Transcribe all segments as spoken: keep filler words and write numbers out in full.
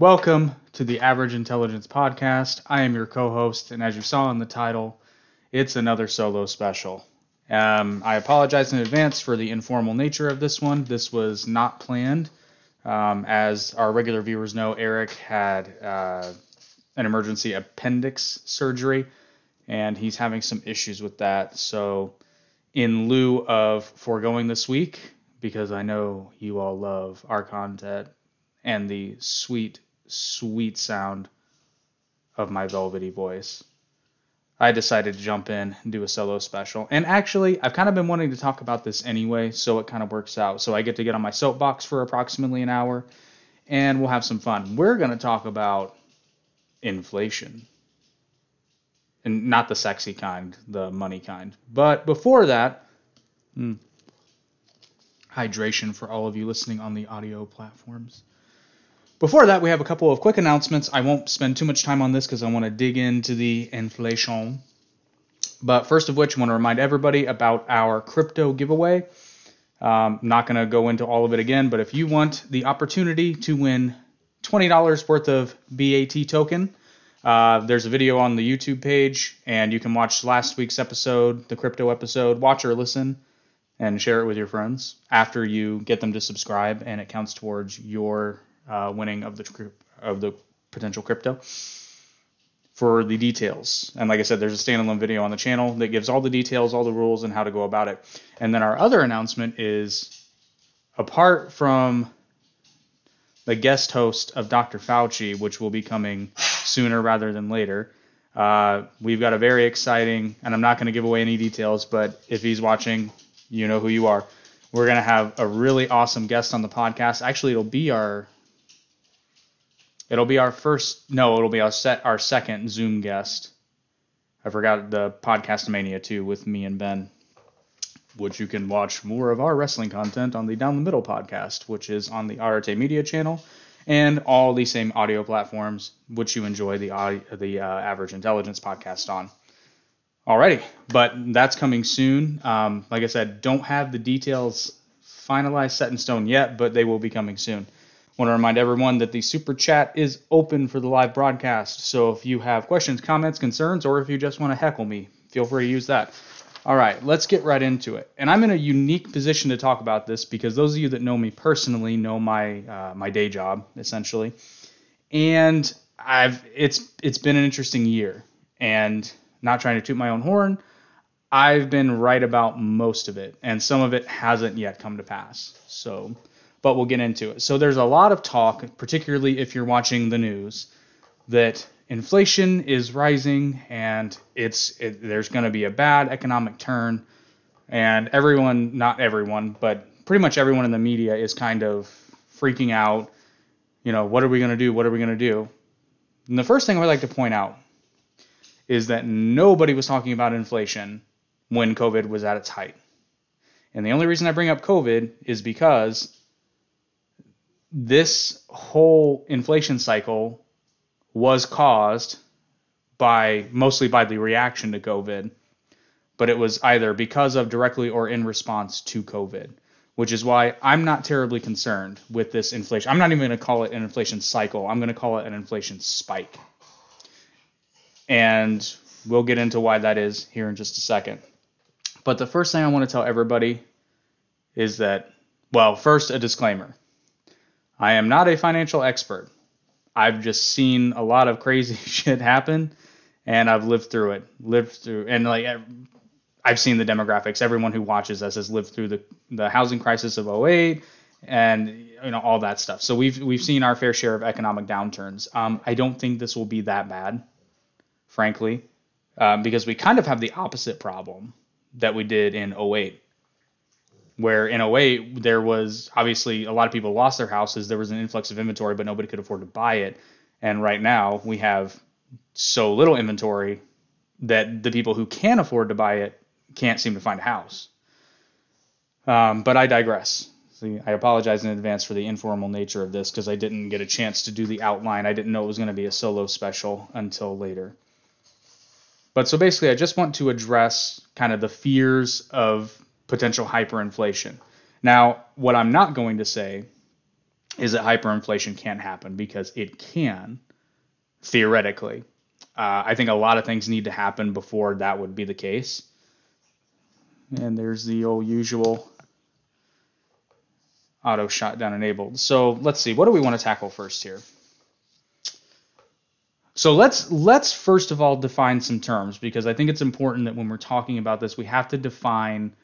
Welcome to the Average Intelligence Podcast. I am your co-host, and as you saw in the title, it's another solo special. Um, I apologize in advance for the informal nature of this one. This was not planned. Um, as our regular viewers know, Eric had uh, an emergency appendix surgery, and he's having some issues with that. So in lieu of foregoing this week, because I know you all love our content and the sweet, sweet sound of my velvety voice, I decided to jump in and do a solo special. And actually, I've kind of been wanting to talk about this anyway, so it kind of works out. So I get to get on my soapbox for approximately an hour, and we'll have some fun. We're going to talk about inflation. And not the sexy kind, the money kind. But before that, hmm, hydration for all of you listening on the audio platforms. Before that, we have a couple of quick announcements. I won't spend too much time on this because I want to dig into the inflation. But first of which, I want to remind everybody about our crypto giveaway. Um, I'm not going to go into all of it again, but if you want the opportunity to win twenty dollars worth of B A T token, uh, there's a video on the YouTube page, and you can watch last week's episode, the crypto episode, watch or listen, and share it with your friends after you get them to subscribe, and it counts towards your Uh, winning of the of the potential crypto. For the details, and like I said, there's a standalone video on the channel that gives all the details, all the rules, and how to go about it. And then our other announcement is, apart from the guest host of Doctor Fauci, which will be coming sooner rather than later, uh, we've got a very exciting, and I'm not going to give away any details, but if he's watching, you know who you are. We're going to have a really awesome guest on the podcast. Actually, it'll be our It'll be our first, no, it'll be our, set, our second Zoom guest. I forgot the Podcast Mania two with me and Ben, which you can watch more of our wrestling content on the Down the Middle podcast, which is on the Arte Media channel and all the same audio platforms, which you enjoy the audio, the uh, Average Intelligence Podcast on. Alrighty, but that's coming soon. Um, like I said, don't have the details finalized, set in stone yet, but they will be coming soon. I want to remind everyone that the Super Chat is open for the live broadcast, so if you have questions, comments, concerns, or if you just want to heckle me, feel free to use that. All right, let's get right into it. And I'm in a unique position to talk about this because those of you that know me personally know my uh, my day job, essentially. And I've it's it's been an interesting year. And not trying to toot my own horn, I've been right about most of it, and some of it hasn't yet come to pass. So... but we'll get into it. So there's a lot of talk, particularly if you're watching the news, that inflation is rising and it's it, there's going to be a bad economic turn. And everyone, not everyone, but pretty much everyone in the media is kind of freaking out. You know, what are we going to do? What are we going to do? And the first thing I would like to point out is that nobody was talking about inflation when COVID was at its height. And the only reason I bring up COVID is because this whole inflation cycle was caused by mostly by the reaction to COVID, but it was either because of directly or in response to COVID, which is why I'm not terribly concerned with this inflation. I'm not even going to call it an inflation cycle. I'm going to call it an inflation spike. And we'll get into why that is here in just a second. But the first thing I want to tell everybody is that, well, first, a disclaimer. I am not a financial expert. I've just seen a lot of crazy shit happen, and I've lived through it. Lived through, and like I've seen the demographics. Everyone who watches us has lived through the, the housing crisis of oh eight, and you know all that stuff. So we've we've seen our fair share of economic downturns. Um, I don't think this will be that bad, frankly, uh, because we kind of have the opposite problem that we did in oh eight. Where in oh eight, there was obviously a lot of people lost their houses. There was an influx of inventory, but nobody could afford to buy it. And right now we have so little inventory that the people who can afford to buy it can't seem to find a house. Um, but I digress. See, I apologize in advance for the informal nature of this because I didn't get a chance to do the outline. I didn't know it was going to be a solo special until later. But so basically, I just want to address kind of the fears of potential hyperinflation. Now, what I'm not going to say is that hyperinflation can happen, because it can, theoretically. Uh, I think a lot of things need to happen before that would be the case. And there's the old usual auto shutdown enabled. So let's see, what do we want to tackle first here? So let's let's first of all define some terms, because I think it's important that when we're talking about this, we have to define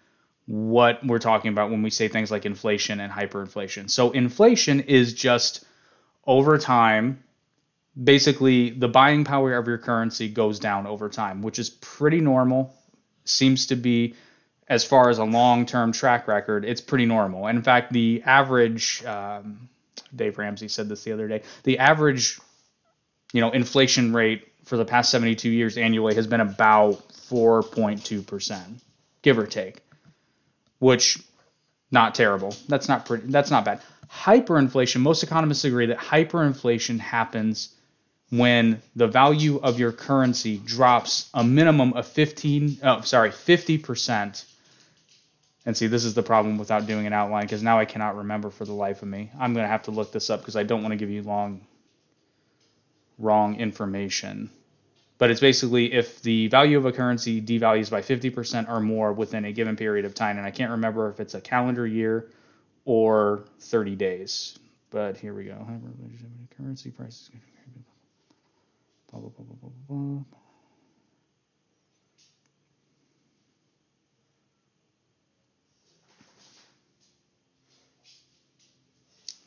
what we're talking about when we say things like inflation and hyperinflation. So inflation is just over time, basically the buying power of your currency goes down over time, which is pretty normal. Seems to be, as far as a long-term track record, it's pretty normal. And in fact, the average, um, Dave Ramsey said this the other day, the average, you know, inflation rate for the past seventy-two years annually has been about four point two percent, give or take, which not terrible. That's not pretty. That's not bad. Hyperinflation, most economists agree that hyperinflation happens when the value of your currency drops a minimum of fifteen, oh, sorry, fifty percent. And see, this is the problem without doing an outline, because now I cannot remember for the life of me. I'm going to have to look this up because I don't want to give you long, wrong information. But it's basically if the value of a currency devalues by fifty percent or more within a given period of time. And I can't remember if it's a calendar year or thirty days. But here we go. Currency prices. Blah, blah, blah, blah, blah, blah.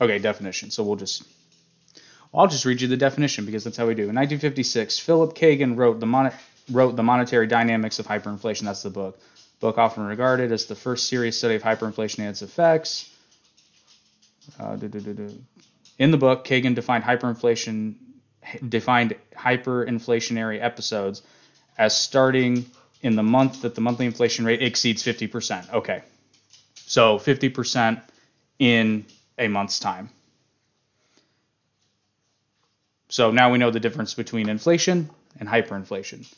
Okay, definition. So we'll just, I'll just read you the definition because that's how we do. In nineteen fifty-six, Philip Cagan wrote the mon- wrote the Monetary Dynamics of Hyperinflation. That's the book. Book often regarded as the first serious study of hyperinflation and its effects. Uh, In the book, Kagan defined hyperinflation. defined hyperinflationary episodes as starting in the month that the monthly inflation rate exceeds fifty percent. Okay, so fifty percent in a month's time. So now we know the difference between inflation and hyperinflation.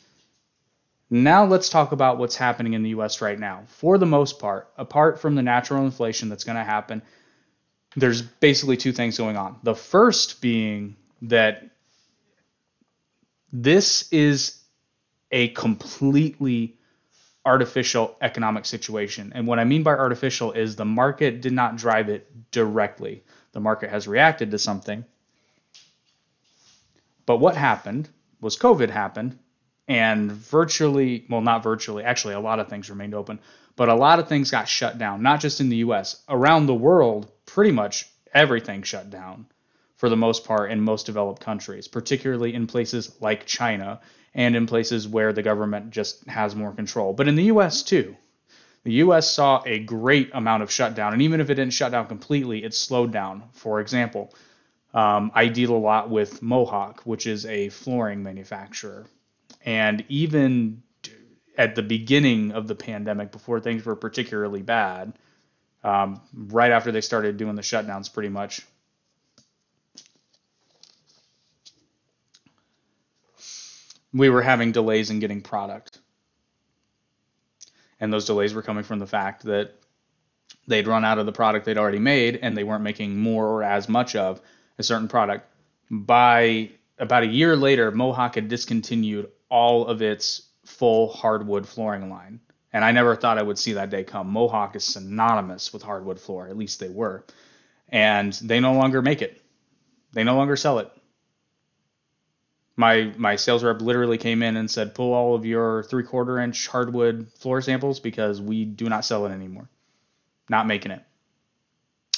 Now let's talk about what's happening in the U S right now. For the most part, apart from the natural inflation that's going to happen, there's basically two things going on. The first being that this is a completely artificial economic situation. And what I mean by artificial is the market did not drive it directly. The market has reacted to something. But what happened was COVID happened, and virtually, well, not virtually, actually a lot of things remained open, but a lot of things got shut down, not just in the U S. Around the world, pretty much everything shut down, for the most part, in most developed countries, particularly in places like China and in places where the government just has more control. But in the U S too. The U S saw a great amount of shutdown, and even if it didn't shut down completely, it slowed down. For example, um, I deal a lot with Mohawk, which is a flooring manufacturer. And even at the beginning of the pandemic, before things were particularly bad, um, right after they started doing the shutdowns pretty much, we were having delays in getting product. And those delays were coming from the fact that they'd run out of the product they'd already made, and they weren't making more or as much of a certain product. By about a year later, Mohawk had discontinued all of its full hardwood flooring line. And I never thought I would see that day come. Mohawk is synonymous with hardwood floor, at least they were. And they no longer make it. They no longer sell it. My my sales rep literally came in and said, pull all of your three-quarter inch hardwood floor samples because we do not sell it anymore. Not making it.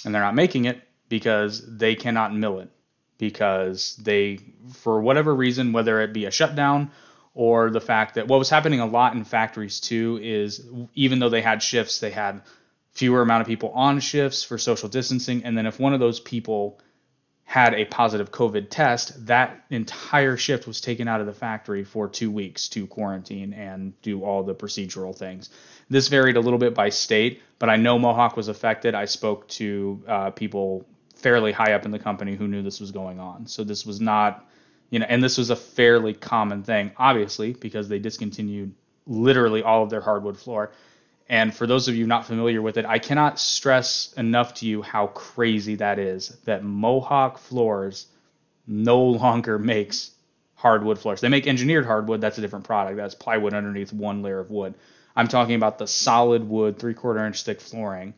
And they're not making it because they cannot mill it. Because they, for whatever reason, whether it be a shutdown or the fact that what was happening a lot in factories too is even though they had shifts, they had fewer amount of people on shifts for social distancing. And then if one of those people had a positive COVID test, that entire shift was taken out of the factory for two weeks to quarantine and do all the procedural things. This varied a little bit by state, but I know Mohawk was affected. I spoke to uh, people fairly high up in the company who knew this was going on. So this was not, you know, and this was a fairly common thing, obviously, because they discontinued literally all of their hardwood floor. And for those of you not familiar with it, I cannot stress enough to you how crazy that is, that Mohawk Floors no longer makes hardwood floors. They make engineered hardwood. That's a different product. That's plywood underneath one layer of wood. I'm talking about the solid wood, three-quarter inch thick flooring,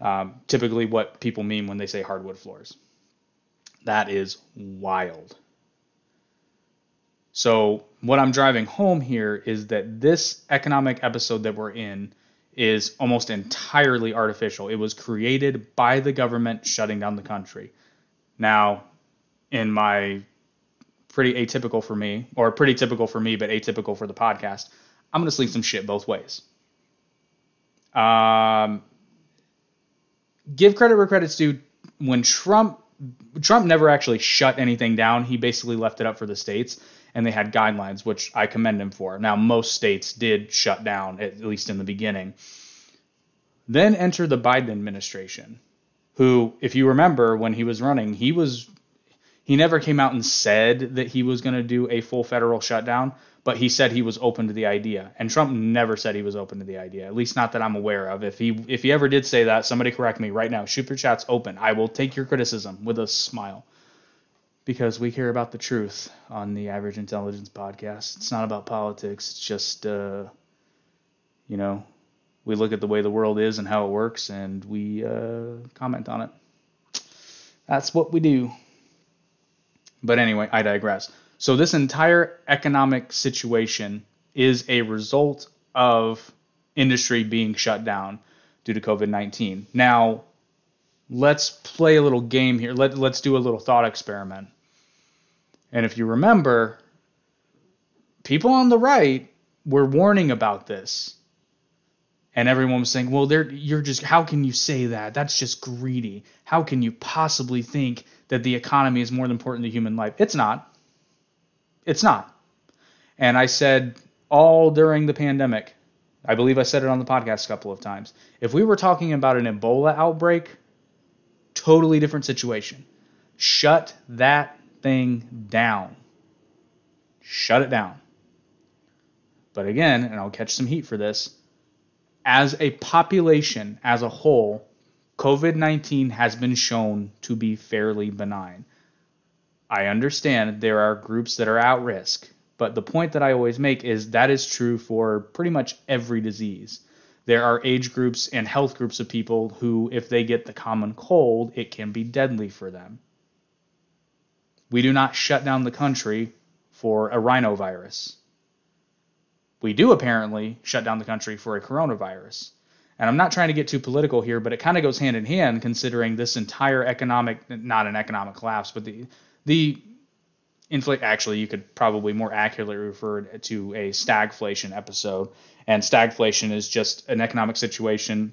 um, typically what people mean when they say hardwood floors. That is wild. So what I'm driving home here is that this economic episode that we're in is almost entirely artificial. It was created by the government shutting down the country. Now, in my pretty atypical for me, or pretty typical for me, but atypical for the podcast, I'm going to sling some shit both ways. Um, give credit where credit's due. When Trump, Trump never actually shut anything down. He basically left it up for the states, and they had guidelines, which I commend him for. Now, most states did shut down, at least in the beginning. Then enter the Biden administration, who, if you remember, when he was running, he was he never came out and said that he was going to do a full federal shutdown, but he said he was open to the idea. And Trump never said he was open to the idea, at least not that I'm aware of. If he if he ever did say that, somebody correct me right now. Shoot your shots open. I will take your criticism with a smile. Because we care about the truth on the Average Intelligence Podcast. It's not about politics. It's just, uh, you know, we look at the way the world is and how it works, and we uh, comment on it. That's what we do. But anyway, I digress. So this entire economic situation is a result of industry being shut down due to COVID nineteen. Now, let's play a little game here. Let, let's do a little thought experiment. And if you remember, people on the right were warning about this. And everyone was saying, well, they're, you're just, how can you say that? That's just greedy. How can you possibly think that the economy is more important than human life? It's not. It's not. And I said all during the pandemic, I believe I said it on the podcast a couple of times, if we were talking about an Ebola outbreak, totally different situation. Shut that thing down. Shut it down. But again, and I'll catch some heat for this, as a population, as a whole, COVID nineteen has been shown to be fairly benign. I understand there are groups that are at risk, but the point that I always make is that is true for pretty much every disease. There are age groups and health groups of people who, if they get the common cold, it can be deadly for them. We do not shut down the country for a rhinovirus. We do apparently shut down the country for a coronavirus. And I'm not trying to get too political here, but it kind of goes hand in hand considering this entire economic, not an economic collapse, but the, the inflation, actually you could probably more accurately refer to a stagflation episode. And stagflation is just an economic situation.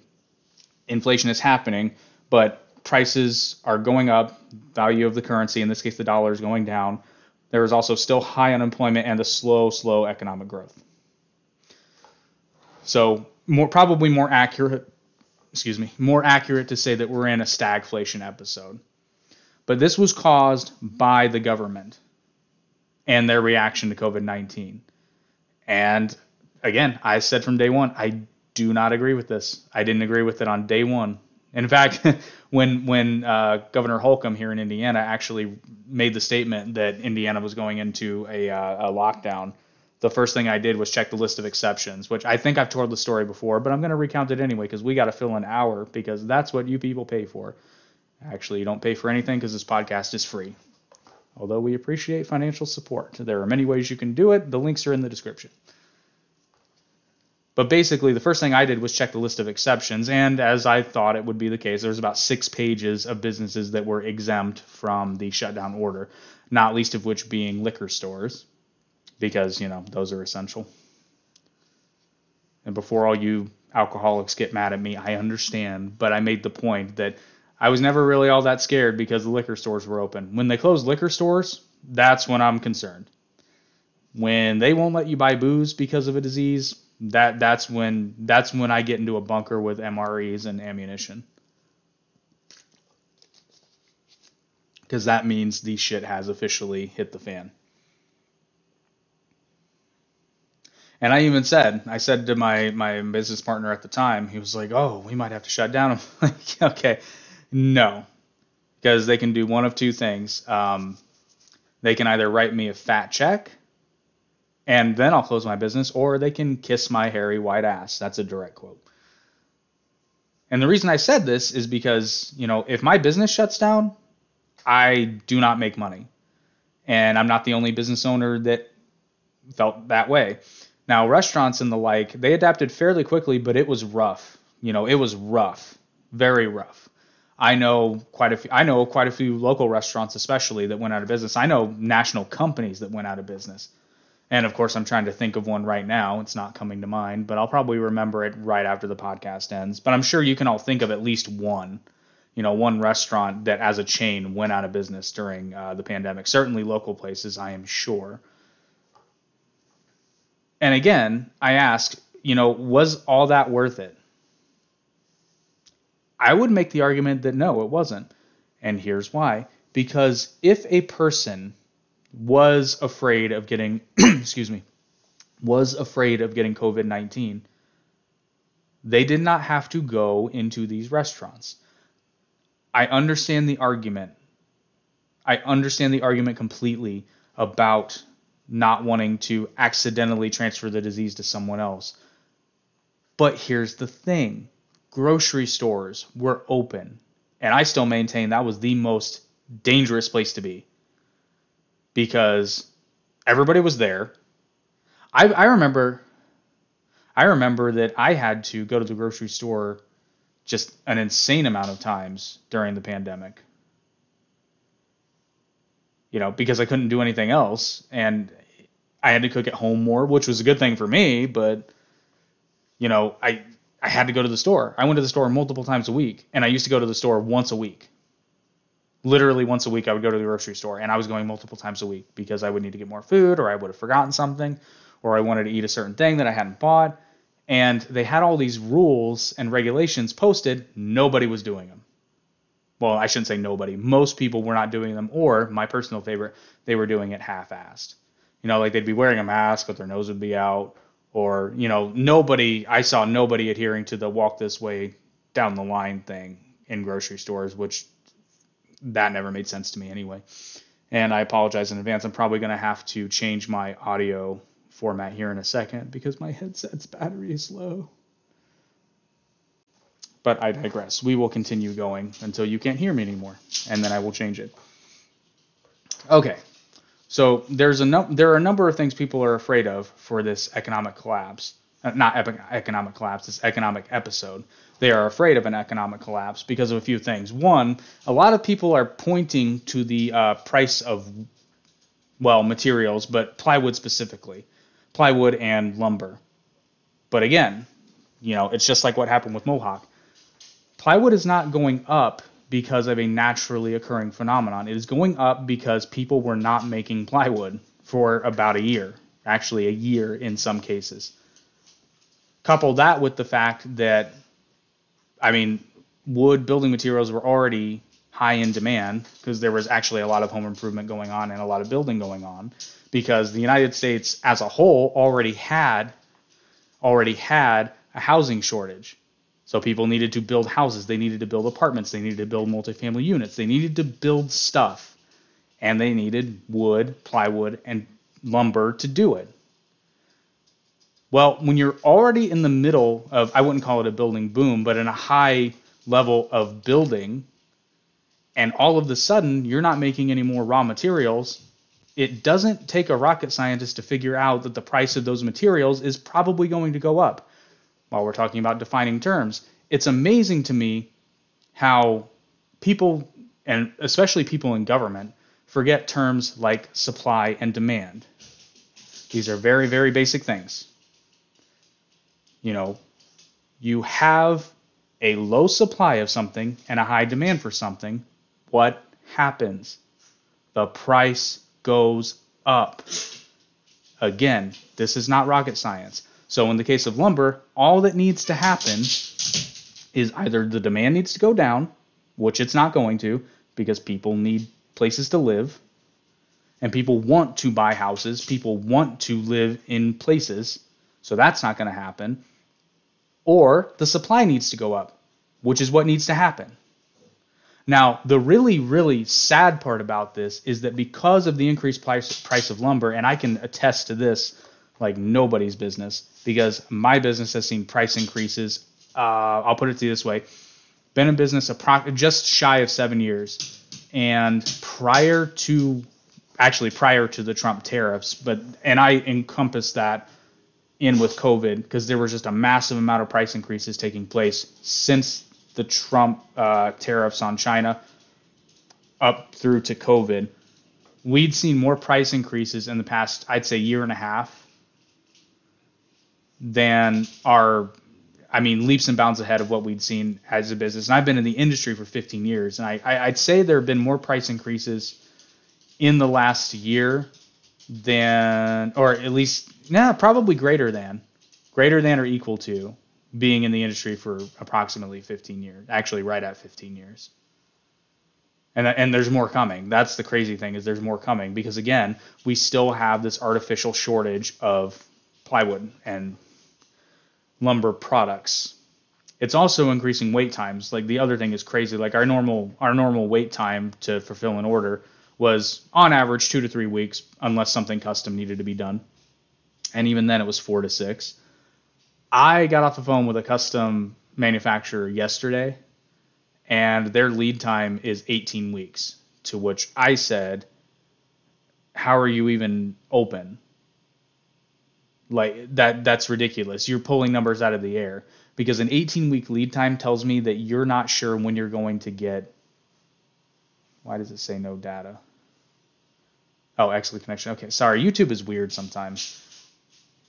Inflation is happening, but prices are going up, value of the currency, in this case the dollar, is going down. There is also still high unemployment and the slow, slow economic growth. So more probably more accurate, excuse me, more accurate to say that we're in a stagflation episode. But this was caused by the government and their reaction to COVID nineteen. And again, I said from day one, I do not agree with this. I didn't agree with it on day one. In fact, when when uh, Governor Holcomb here in Indiana actually made the statement that Indiana was going into a, uh, a lockdown, the first thing I did was check the list of exceptions, which I think I've told the story before, but I'm going to recount it anyway because we got to fill an hour because that's what you people pay for. Actually, you don't pay for anything because this podcast is free, although we appreciate financial support. There are many ways you can do it. The links are in the description. But basically, the first thing I did was check the list of exceptions, and as I thought it would be the case, there's about six pages of businesses that were exempt from the shutdown order, not least of which being liquor stores, because, you know, those are essential. And before all you alcoholics get mad at me, I understand, but I made the point that I was never really all that scared because the liquor stores were open. When they close liquor stores, that's when I'm concerned. When they won't let you buy booze because of a disease, That that's when that's when I get into a bunker with M R Es and ammunition. Because that means the shit has officially hit the fan. And I even said, I said to my, my business partner at the time, he was like, oh, we might have to shut down. I'm like, okay, no, because they can do one of two things. Um, they can either write me a fat check and then I'll close my business, or they can kiss my hairy white ass. That's a direct quote. And the reason I said this is because, you know, if my business shuts down, I do not make money. And I'm not the only business owner that felt that way. Now, restaurants and the like, they adapted fairly quickly, but it was rough. You know, it was rough, very rough. I know quite a few, I know quite a few local restaurants, especially, that went out of business. I know national companies that went out of business. And of course, I'm trying to think of one right now. It's not coming to mind, but I'll probably remember it right after the podcast ends. But I'm sure you can all think of at least one, you know, one restaurant that as a chain went out of business during uh, the pandemic. Certainly local places, I am sure. And again, I ask, you know, was all that worth it? I would make the argument that no, it wasn't. And here's why. Because if a person was afraid of getting, excuse me, was afraid of getting COVID nineteen, they did not have to go into these restaurants. I understand the argument. I understand the argument completely about not wanting to accidentally transfer the disease to someone else. But here's the thing. Grocery stores were open, and I still maintain that was the most dangerous place to be because everybody was there. I, I remember I remember that I had to go to the grocery store just an insane amount of times during the pandemic. You know, because I couldn't do anything else, and I had to cook at home more, which was a good thing for me, but, you know, I, I had to go to the store. I went to the store multiple times a week, and I used to go to the store once a week. Literally once a week I would go to the grocery store, and I was going multiple times a week because I would need to get more food, or I would have forgotten something, or I wanted to eat a certain thing that I hadn't bought. And they had all these rules and regulations posted. Nobody was doing them. Well, I shouldn't say nobody. Most people were not doing them, or my personal favorite, they were doing it half-assed. You know, like they'd be wearing a mask, but their nose would be out. Or, you know, nobody, I saw nobody adhering to the walk this way down the line thing in grocery stores, which that never made sense to me anyway. And I apologize in advance. I'm probably going to have to change my audio format here in a second because my headset's battery is low. But I digress. We will continue going until you can't hear me anymore, and then I will change it. Okay, so there's a num- there are a number of things people are afraid of for this economic collapse. Uh, not epic- economic collapse, this economic episode. They are afraid of an economic collapse because of a few things. One, a lot of people are pointing to the uh, price of, well, materials, but plywood specifically. Plywood and lumber. But again, you know, it's just like what happened with Mohawk. Plywood is not going up because of a naturally occurring phenomenon. It is going up because people were not making plywood for about a year, actually a year in some cases. Couple that with the fact that, I mean, wood building materials were already high in demand because there was actually a lot of home improvement going on and a lot of building going on because the United States as a whole already had, already had a housing shortage. So people needed to build houses, they needed to build apartments, they needed to build multifamily units, they needed to build stuff, and they needed wood, plywood, and lumber to do it. Well, when you're already in the middle of, I wouldn't call it a building boom, but in a high level of building, and all of a sudden you're not making any more raw materials, it doesn't take a rocket scientist to figure out that the price of those materials is probably going to go up. While we're talking about defining terms, it's amazing to me how people, and especially people in government, forget terms like supply and demand. These are very, very basic things. You know, you have a low supply of something and a high demand for something. What happens? The price goes up. Again, this is not rocket science. So in the case of lumber, all that needs to happen is either the demand needs to go down, which it's not going to, because people need places to live, and people want to buy houses, people want to live in places, So that's not going to happen. Or the supply needs to go up, which is what needs to happen. Now, the really, really sad part about this is that because of the increased price, price of lumber, and I can attest to this like nobody's business, because my business has seen price increases. Uh, I'll put it to you this way. Been in business appro- just shy of seven years. And prior to, actually prior to the Trump tariffs, but and I encompass that in with COVID because there was just a massive amount of price increases taking place since the Trump uh, tariffs on China up through to COVID. We'd seen more price increases in the past, I'd say, year and a half than our, I mean, leaps and bounds ahead of what we'd seen as a business. And I've been in the industry for fifteen years, and I, I, I'd say there have been more price increases in the last year than, or at least, nah, probably greater than, greater than or equal to being in the industry for approximately fifteen years, actually right at fifteen years. And, and there's more coming. That's the crazy thing, is there's more coming, because again, we still have this artificial shortage of plywood and lumber products. It's also increasing wait times. Like the other thing is crazy. Like our normal, our normal wait time to fulfill an order was on average two to three weeks, unless something custom needed to be done. And even then it was four to six. I got off the phone with a custom manufacturer yesterday, and their lead time is eighteen weeks, to which I said, how are you even open? Like that, that's ridiculous. You're pulling numbers out of the air, because an eighteen week lead time tells me that you're not sure when you're going to get, why does it say no data? Oh, excellent connection. Okay, sorry. YouTube is weird sometimes.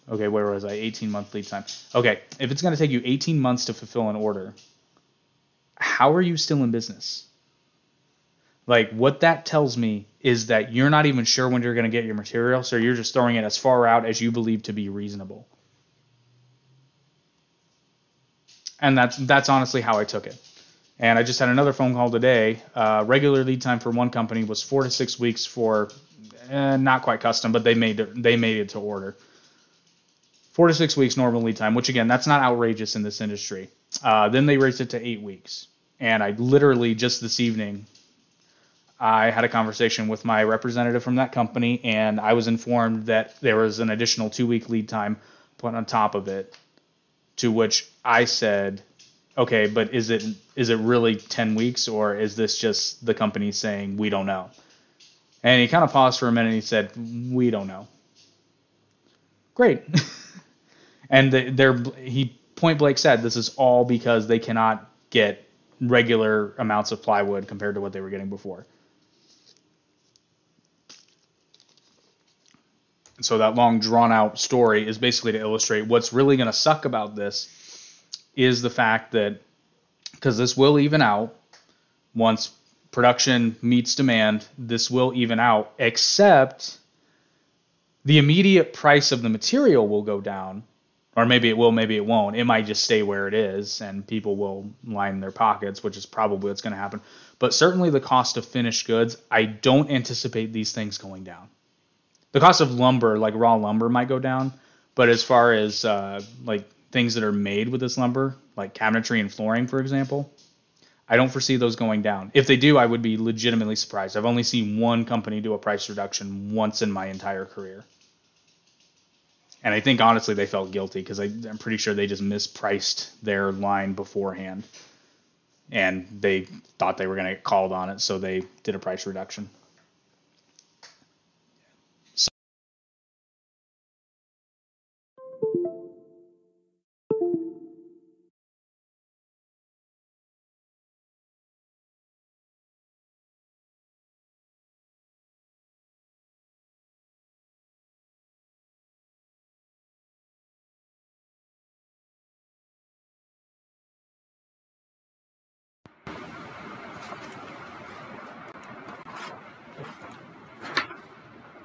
Okay, where was I? eighteen month lead time. Okay, if it's going to take you eighteen months to fulfill an order, how are you still in business? Like, what that tells me is that you're not even sure when you're going to get your material, so you're just throwing it as far out as you believe to be reasonable. And that's that's honestly how I took it. And I just had another phone call today. Uh, regular lead time for one company was four to six weeks for eh, not quite custom, but they made it, they made it to order. Four to six weeks normal lead time, which again, that's not outrageous in this industry. Uh, then they raised it to eight weeks. And I literally just this evening, I had a conversation with my representative from that company, and I was informed that there was an additional two week lead time put on top of it, to which I said, okay, but is it is it really ten weeks, or is this just the company saying, we don't know? And he kind of paused for a minute and he said, we don't know. Great. And they're, he point blank said, this is all because they cannot get regular amounts of plywood compared to what they were getting before. And so that long drawn out story is basically to illustrate what's really going to suck about this is the fact that, because this will even out once production meets demand, this will even out, except the immediate price of the material will go down, or maybe it will, maybe it won't. It might just stay where it is, and people will line their pockets, which is probably what's going to happen. But certainly the cost of finished goods, I don't anticipate these things going down. The cost of lumber, like raw lumber, might go down, but as far as uh, like things that are made with this lumber, like cabinetry and flooring, for example, I don't foresee those going down. If they do, I would be legitimately surprised. I've only seen one company do a price reduction once in my entire career. And I think, honestly, they felt guilty because I'm pretty sure they just mispriced their line beforehand. And they thought they were going to get called on it, so they did a price reduction.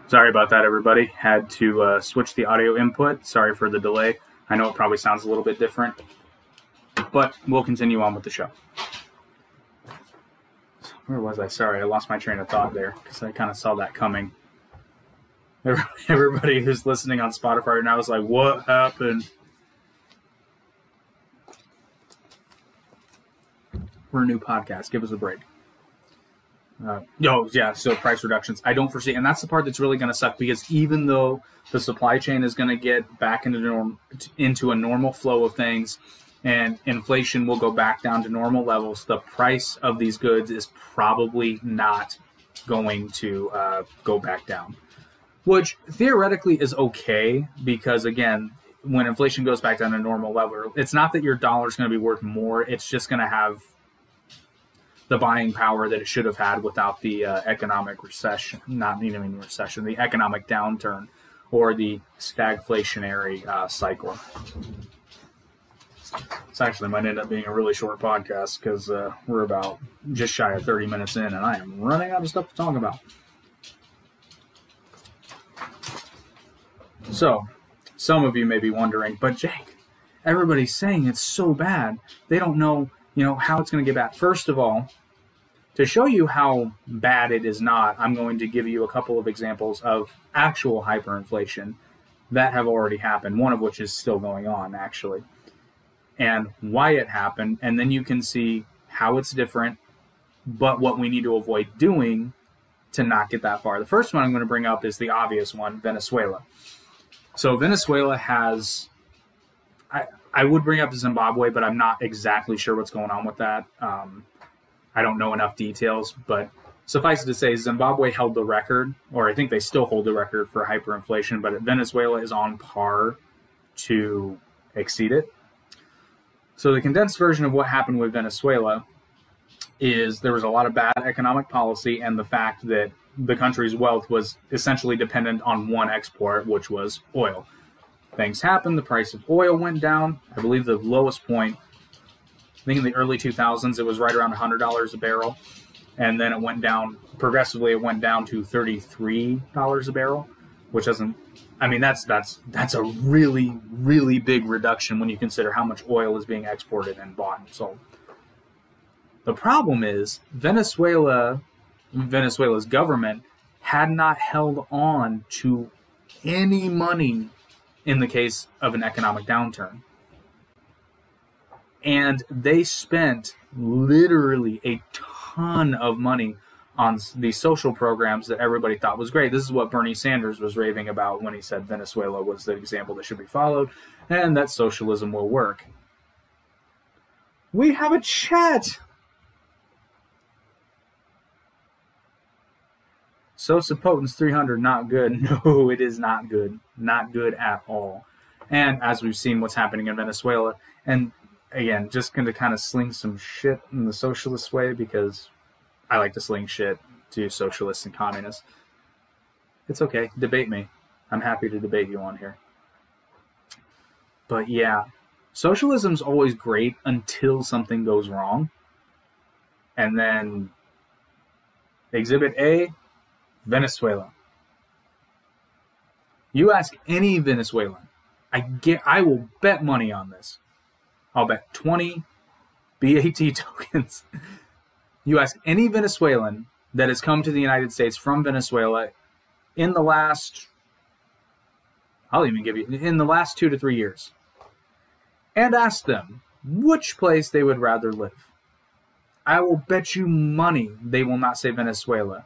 Sorry about that, everybody. Had to uh, switch the audio input. Sorry for the delay. I know it probably sounds a little bit different, but we'll continue on with the show. Where was I? Sorry, I lost my train of thought there because I kind of saw that coming. Everybody who's listening on Spotify right now is like, what happened? We're a new podcast. Give us a break. Uh, oh, yeah, so price reductions. I don't foresee, and that's the part that's really going to suck, because even though the supply chain is going to get back into norm, into a normal flow of things, and inflation will go back down to normal levels, the price of these goods is probably not going to uh, go back down, which theoretically is okay, because again, when inflation goes back down to normal level, it's not that your dollar is going to be worth more, it's just going to have the buying power that it should have had without the uh, economic recession, not even recession, the economic downturn or the stagflationary uh, cycle. This actually might end up being a really short podcast, because uh, we're about just shy of thirty minutes in and I am running out of stuff to talk about. So, some of you may be wondering, but Jake, everybody's saying it's so bad, they don't know, you know, how it's going to get bad. First of all, to show you how bad it is not, I'm going to give you a couple of examples of actual hyperinflation that have already happened, one of which is still going on, actually, and why it happened, and then you can see how it's different, but what we need to avoid doing to not get that far. The first one I'm going to bring up is the obvious one, Venezuela. So Venezuela has... I, I would bring up Zimbabwe, but I'm not exactly sure what's going on with that. Um, I don't know enough details, but suffice it to say, Zimbabwe held the record, or I think they still hold the record for hyperinflation, but Venezuela is on par to exceed it. So the condensed version of what happened with Venezuela is there was a lot of bad economic policy and the fact that the country's wealth was essentially dependent on one export, which was oil. Things happened. The price of oil went down. I believe the lowest point, I think in the early two thousands, it was right around one hundred dollars a barrel. And then it went down, progressively it went down to thirty-three dollars a barrel, which doesn't, I mean, that's that's that's a really, really big reduction when you consider how much oil is being exported and bought and sold. The problem is Venezuela, Venezuela's government had not held on to any money in the case of an economic downturn. And they spent literally a ton of money on these social programs that everybody thought was great. This is what Bernie Sanders was raving about when he said Venezuela was the example that should be followed and that socialism will work. We have a chat. Sosa Potence three hundred, not good. No, it is not good. Not good at all. And as we've seen what's happening in Venezuela, and again, just going to kind of sling some shit in the socialist way because I like to sling shit to socialists and communists. It's okay. Debate me. I'm happy to debate you on here. But yeah, socialism's always great until something goes wrong. And then Exhibit A, Venezuela. You ask any Venezuelan, I get, I will bet money on this. I'll bet twenty B A T tokens. You ask any Venezuelan that has come to the United States from Venezuela in the last, I'll even give you, in the last two to three years, and ask them which place they would rather live. I will bet you money they will not say Venezuela,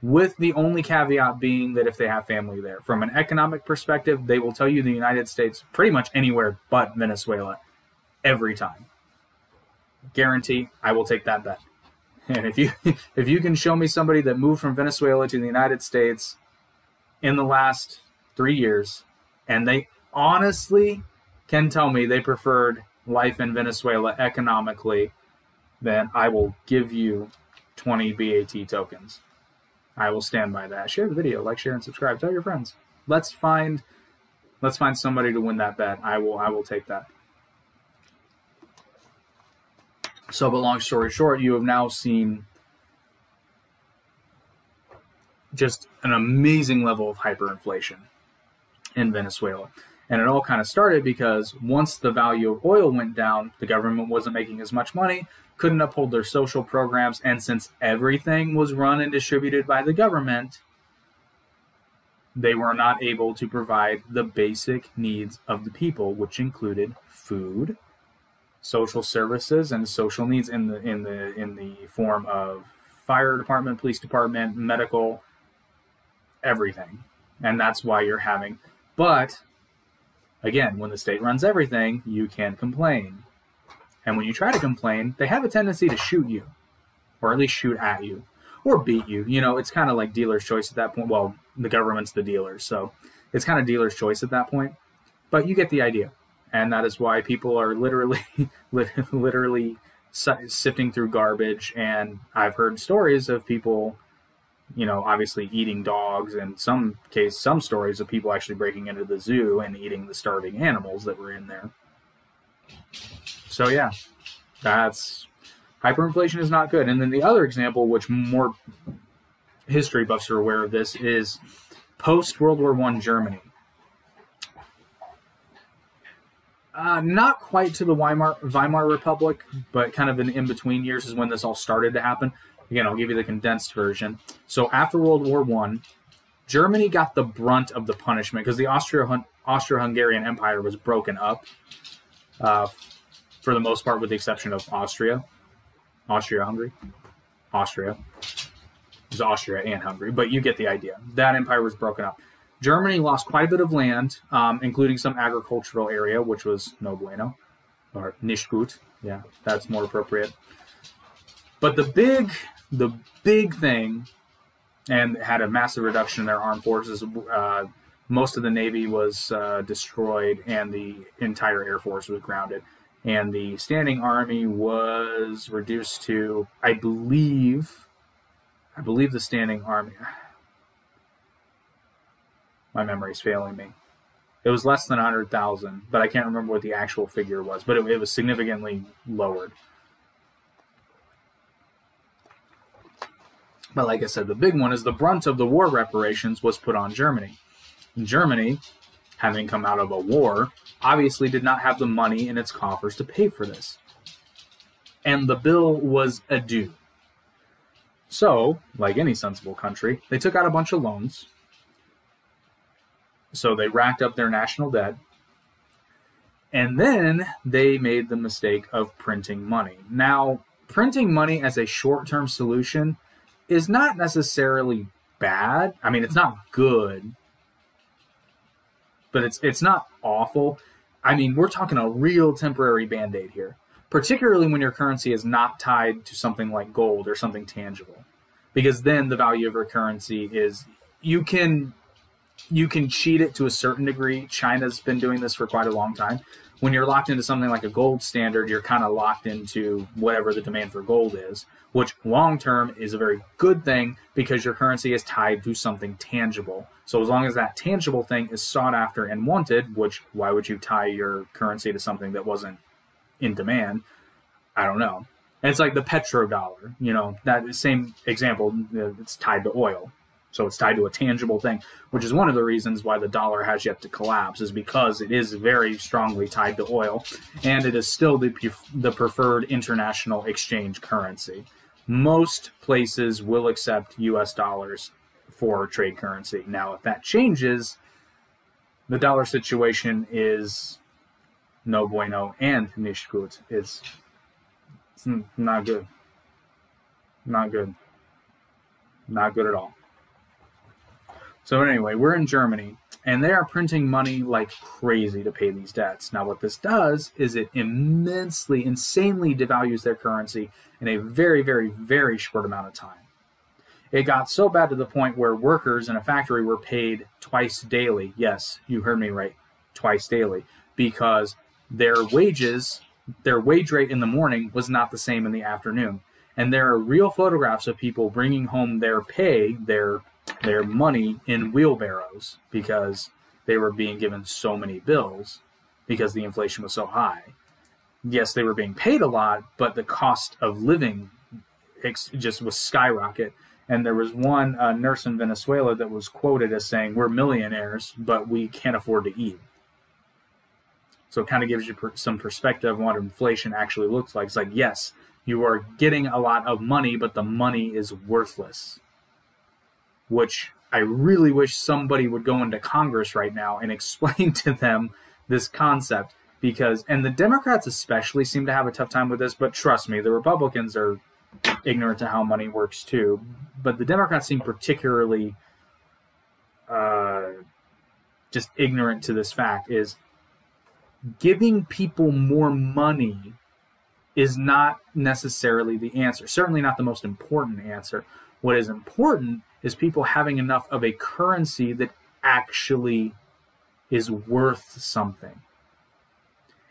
with the only caveat being that if they have family there. From an economic perspective, they will tell you the United States pretty much anywhere but Venezuela every time. Guarantee, I will take that bet. And if you if you can show me somebody that moved from Venezuela to the United States in the last three years, and they honestly can tell me they preferred life in Venezuela economically, then I will give you twenty B A T tokens. I will stand by that. Share the video, like, share, and subscribe. Tell your friends. Let's find, let's find somebody to win that bet. I will, I will take that. So, but long story short, you have now seen just an amazing level of hyperinflation in Venezuela. And it all kind of started because once the value of oil went down, the government wasn't making as much money, couldn't uphold their social programs, and since everything was run and distributed by the government, they were not able to provide the basic needs of the people, which included food, social services, and social needs in the in the in the form of fire department, police department, medical, everything. And that's why you're having, but again, when the state runs everything, you can complain. And when you try to complain, they have a tendency to shoot you, or at least shoot at you, or beat you. You know, it's kind of like dealer's choice at that point. Well, the government's the dealer, so it's kind of dealer's choice at that point, but you get the idea. And that is why people are literally, literally sifting through garbage. And I've heard stories of people, you know, obviously eating dogs, and some case, some stories of people actually breaking into the zoo and eating the starving animals that were in there. So yeah, that's, hyperinflation is not good. And then the other example, which more history buffs are aware of this, is post-World War One Germany. Uh, not quite to the Weimar, Weimar Republic, but kind of in in-between years is when this all started to happen. Again, I'll give you the condensed version. So after World War One, Germany got the brunt of the punishment because the Austro- Austro-Hungarian Empire was broken up, uh, for the most part, with the exception of Austria. Austria-Hungary? Austria. It was Austria and Hungary, but you get the idea. That empire was broken up. Germany lost quite a bit of land, um, including some agricultural area, which was no bueno, or nicht gut. Yeah, that's more appropriate. But the big, the big thing, and had a massive reduction in their armed forces. Uh, most of the Navy was uh, destroyed, and the entire Air Force was grounded. And the standing army was reduced to, I believe, I believe the standing army, my memory's failing me. It was less than one hundred thousand, but I can't remember what the actual figure was, but it, it was significantly lowered. But like I said, the big one is the brunt of the war reparations was put on Germany. And Germany, having come out of a war, obviously did not have the money in its coffers to pay for this. And the bill was a due. So, like any sensible country, they took out a bunch of loans. So they racked up their national debt. And then they made the mistake of printing money. Now, printing money as a short-term solution is not necessarily bad. I mean, it's not good, but it's it's not awful. I mean, we're talking a real temporary Band-Aid here, particularly when your currency is not tied to something like gold or something tangible, because then the value of your currency is, you can, you can cheat it to a certain degree. China's been doing this for quite a long time. When you're locked into something like a gold standard, you're kind of locked into whatever the demand for gold is, which long-term is a very good thing because your currency is tied to something tangible. So as long as that tangible thing is sought after and wanted, which why would you tie your currency to something that wasn't in demand? I don't know. And it's like the petrodollar, you know, that same example, it's tied to oil. So it's tied to a tangible thing, which is one of the reasons why the dollar has yet to collapse, is because it is very strongly tied to oil, and it is still the, the preferred international exchange currency. Most places will accept U S dollars for trade currency. Now, if that changes, the dollar situation is no bueno and nicht gut. It's, it's not good. Not good. Not good at all. So anyway, we're in Germany, and they are printing money like crazy to pay these debts. Now, what this does is it immensely, insanely devalues their currency in a very, very, very short amount of time. It got so bad to the point where workers in a factory were paid twice daily. Yes, you heard me right, twice daily, because their wages, their wage rate in the morning was not the same in the afternoon. And there are real photographs of people bringing home their pay, their their money in wheelbarrows, because they were being given so many bills because the inflation was so high. Yes, they were being paid a lot, but the cost of living just was skyrocket. And there was one uh, nurse in Venezuela that was quoted as saying, "We're millionaires, but we can't afford to eat." So it kind of gives you per some perspective on what inflation actually looks like. It's like, yes, you are getting a lot of money, but the money is worthless, which I really wish somebody would go into Congress right now and explain to them this concept, because, and the Democrats especially seem to have a tough time with this, but trust me, the Republicans are ignorant to how money works too, but the Democrats seem particularly uh, just ignorant to this fact, is giving people more money is not necessarily the answer, certainly not the most important answer. What is important is people having enough of a currency that actually is worth something.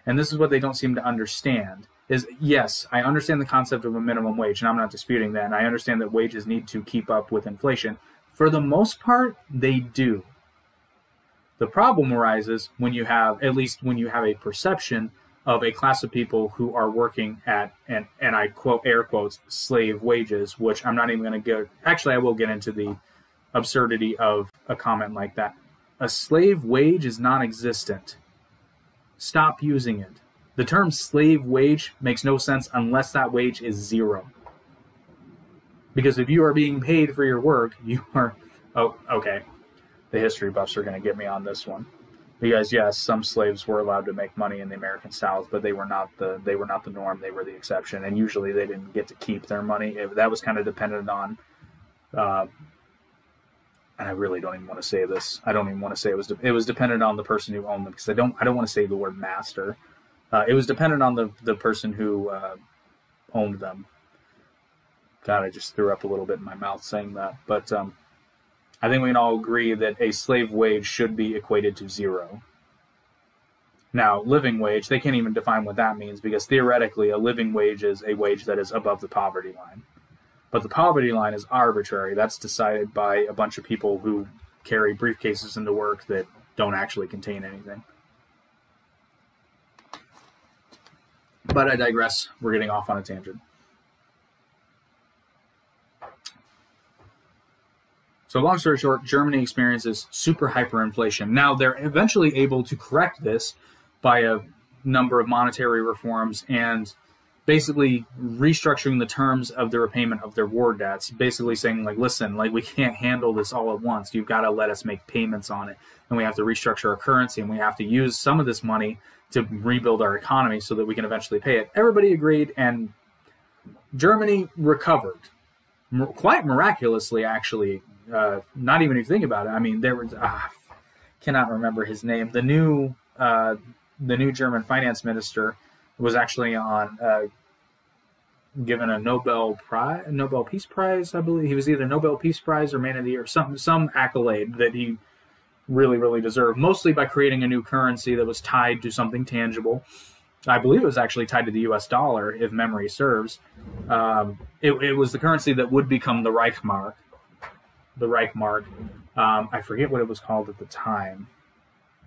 And this is what they don't seem to understand, is yes, I understand the concept of a minimum wage, and I'm not disputing that, and I understand that wages need to keep up with inflation. For the most part, they do. The problem arises when you have, at least when you have a perception of a class of people who are working at, and, and I quote, air quotes, slave wages, which I'm not even going to go, actually I will get into the absurdity of a comment like that. A slave wage is non-existent. Stop using it. The term slave wage makes no sense unless that wage is zero. Because if you are being paid for your work, you are, oh, okay. The history buffs are going to get me on this one. Because yes, some slaves were allowed to make money in the American South, but they were not the they were not the norm. They were the exception, and usually they didn't get to keep their money. It, that was kind of dependent on. Uh, and I really don't even want to say this. I don't even want to say it was. De it was dependent on the person who owned them, because I don't. I don't want to say the word master. Uh, it was dependent on the the person who uh, owned them. God, I just threw up a little bit in my mouth saying that, but. Um, I think we can all agree that a slave wage should be equated to zero. Now, living wage, they can't even define what that means, because theoretically a living wage is a wage that is above the poverty line. But the poverty line is arbitrary. That's decided by a bunch of people who carry briefcases into work that don't actually contain anything. But I digress. We're getting off on a tangent. So long story short, Germany experiences super hyperinflation. Now, they're eventually able to correct this by a number of monetary reforms and basically restructuring the terms of the repayment of their war debts, basically saying, like, listen, like, we can't handle this all at once. You've got to let us make payments on it, and we have to restructure our currency, and we have to use some of this money to rebuild our economy so that we can eventually pay it. Everybody agreed, and Germany recovered quite miraculously, actually. Uh, not even if you think about it. I mean, there was ah, cannot remember his name. The new uh, the new German finance minister was actually on uh, given a Nobel Prize, Nobel Peace Prize, I believe. He was either Nobel Peace Prize or Man of the Year, some some accolade that he really really deserved, mostly by creating a new currency that was tied to something tangible. I believe it was actually tied to the U S dollar, if memory serves. Um, it, it was the currency that would become the Reichsmark. The Reichsmark, um, I forget what it was called at the time,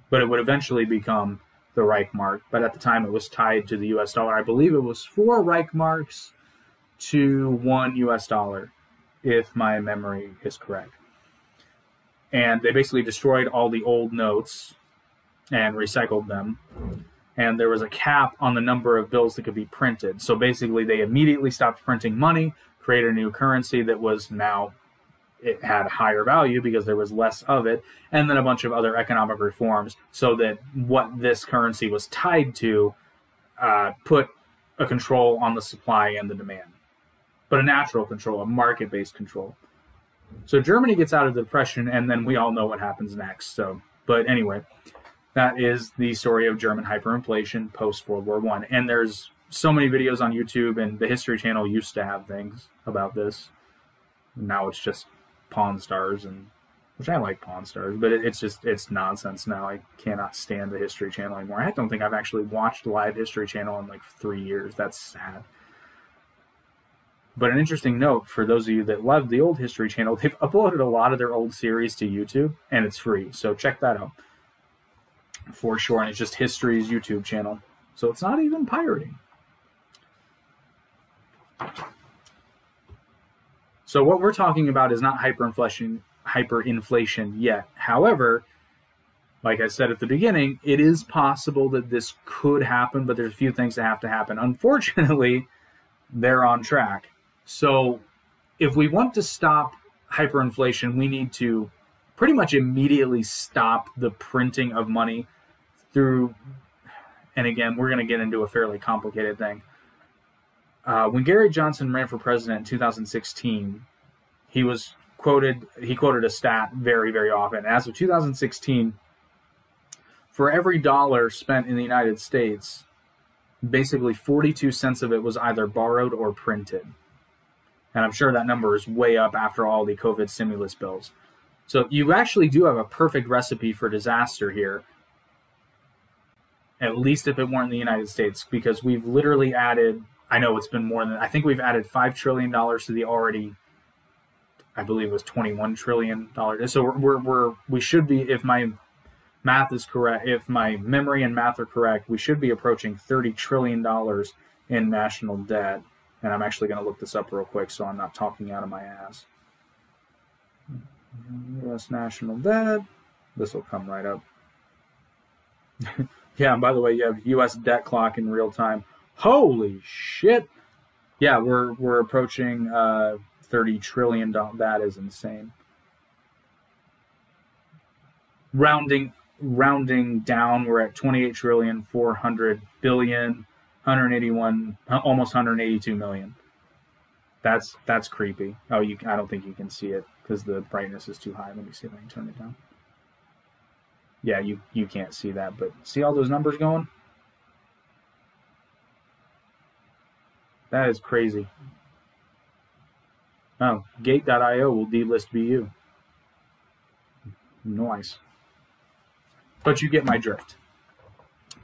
but it would eventually become the Reichsmark. But at the time, it was tied to the U S dollar. I believe it was four Reichsmarks to one U S dollar, if my memory is correct. And they basically destroyed all the old notes and recycled them. And there was a cap on the number of bills that could be printed. So basically, they immediately stopped printing money, created a new currency that was now... it had higher value because there was less of it, and then a bunch of other economic reforms so that what this currency was tied to uh, put a control on the supply and the demand, but a natural control, a market-based control. So Germany gets out of the depression, and then we all know what happens next. So, but anyway, that is the story of German hyperinflation post-World War One. And there's so many videos on YouTube, and the History Channel used to have things about this. Now it's just Pawn Stars, and which I like Pawn Stars, but it, it's just it's nonsense now. I cannot stand the History Channel anymore. I don't think I've actually watched live History Channel in like three years. That's sad. But an interesting note for those of you that love the old History Channel, they've uploaded a lot of their old series to YouTube, and it's free. So check that out for sure. And it's just History's YouTube channel, so it's not even pirating. So what we're talking about is not hyperinflation, hyperinflation yet. However, like I said at the beginning, it is possible that this could happen, but there's a few things that have to happen. Unfortunately, they're on track. So if we want to stop hyperinflation, we need to pretty much immediately stop the printing of money through, and again, we're going to get into a fairly complicated thing. Uh, when Gary Johnson ran for president in two thousand sixteen, he was quoted, he quoted a stat very, very often. As of two thousand sixteen, for every dollar spent in the United States, basically forty-two cents of it was either borrowed or printed. And I'm sure that number is way up after all the COVID stimulus bills. So you actually do have a perfect recipe for disaster here, at least if it weren't in the United States, because we've literally added, I know it's been more than, I think we've added five trillion dollars to the already, I believe it was twenty-one trillion dollars. So we're, we're, we're, we should be, if my math is correct, if my memory and math are correct, we should be approaching thirty trillion dollars in national debt. And I'm actually going to look this up real quick so I'm not talking out of my ass. U S national debt. This will come right up. Yeah, and by the way, you have U S debt clock in real time. Holy shit. Yeah, we're we're approaching uh, thirty trillion dollars. That is insane. Rounding rounding down, we're at twenty-eight trillion four hundred billion. one hundred eighty-one, almost one hundred eighty-two million. That's that's creepy. Oh, you I don't think you can see it because the brightness is too high. Let me see if I can turn it down. Yeah, you you can't see that, but see all those numbers going? That is crazy. Oh, gate dot i o will delist B U. Nice. But you get my drift.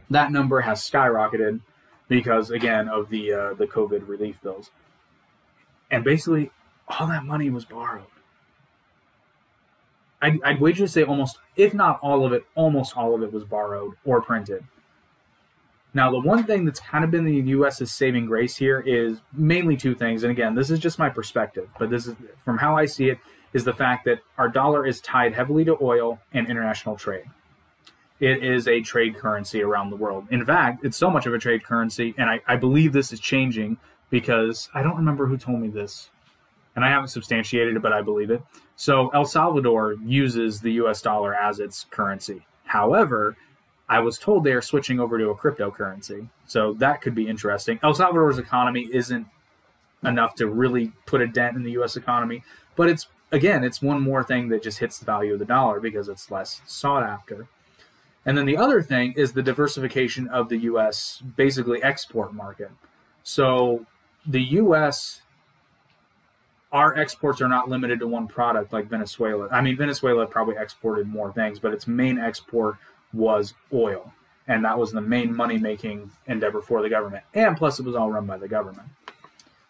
That number has skyrocketed because, again, of the uh, the COVID relief bills. And basically, all that money was borrowed. I'd, I'd wager to say almost, if not all of it, almost all of it was borrowed or printed. Now, the one thing that's kind of been the U S's saving grace here is mainly two things. And again, this is just my perspective, but this is from how I see it, is the fact that our dollar is tied heavily to oil and international trade. It is a trade currency around the world. In fact, it's so much of a trade currency, and I, I believe this is changing because I don't remember who told me this, and I haven't substantiated it, but I believe it. So El Salvador uses the U S dollar as its currency. However, I was told they are switching over to a cryptocurrency, so that could be interesting. El Salvador's economy isn't enough to really put a dent in the U S economy, but it's, again, it's one more thing that just hits the value of the dollar because it's less sought after. And then the other thing is the diversification of the U S basically export market. So the U S, our exports are not limited to one product like Venezuela. I mean, Venezuela probably exported more things, but its main export was oil. And that was the main money-making endeavor for the government. And plus, it was all run by the government.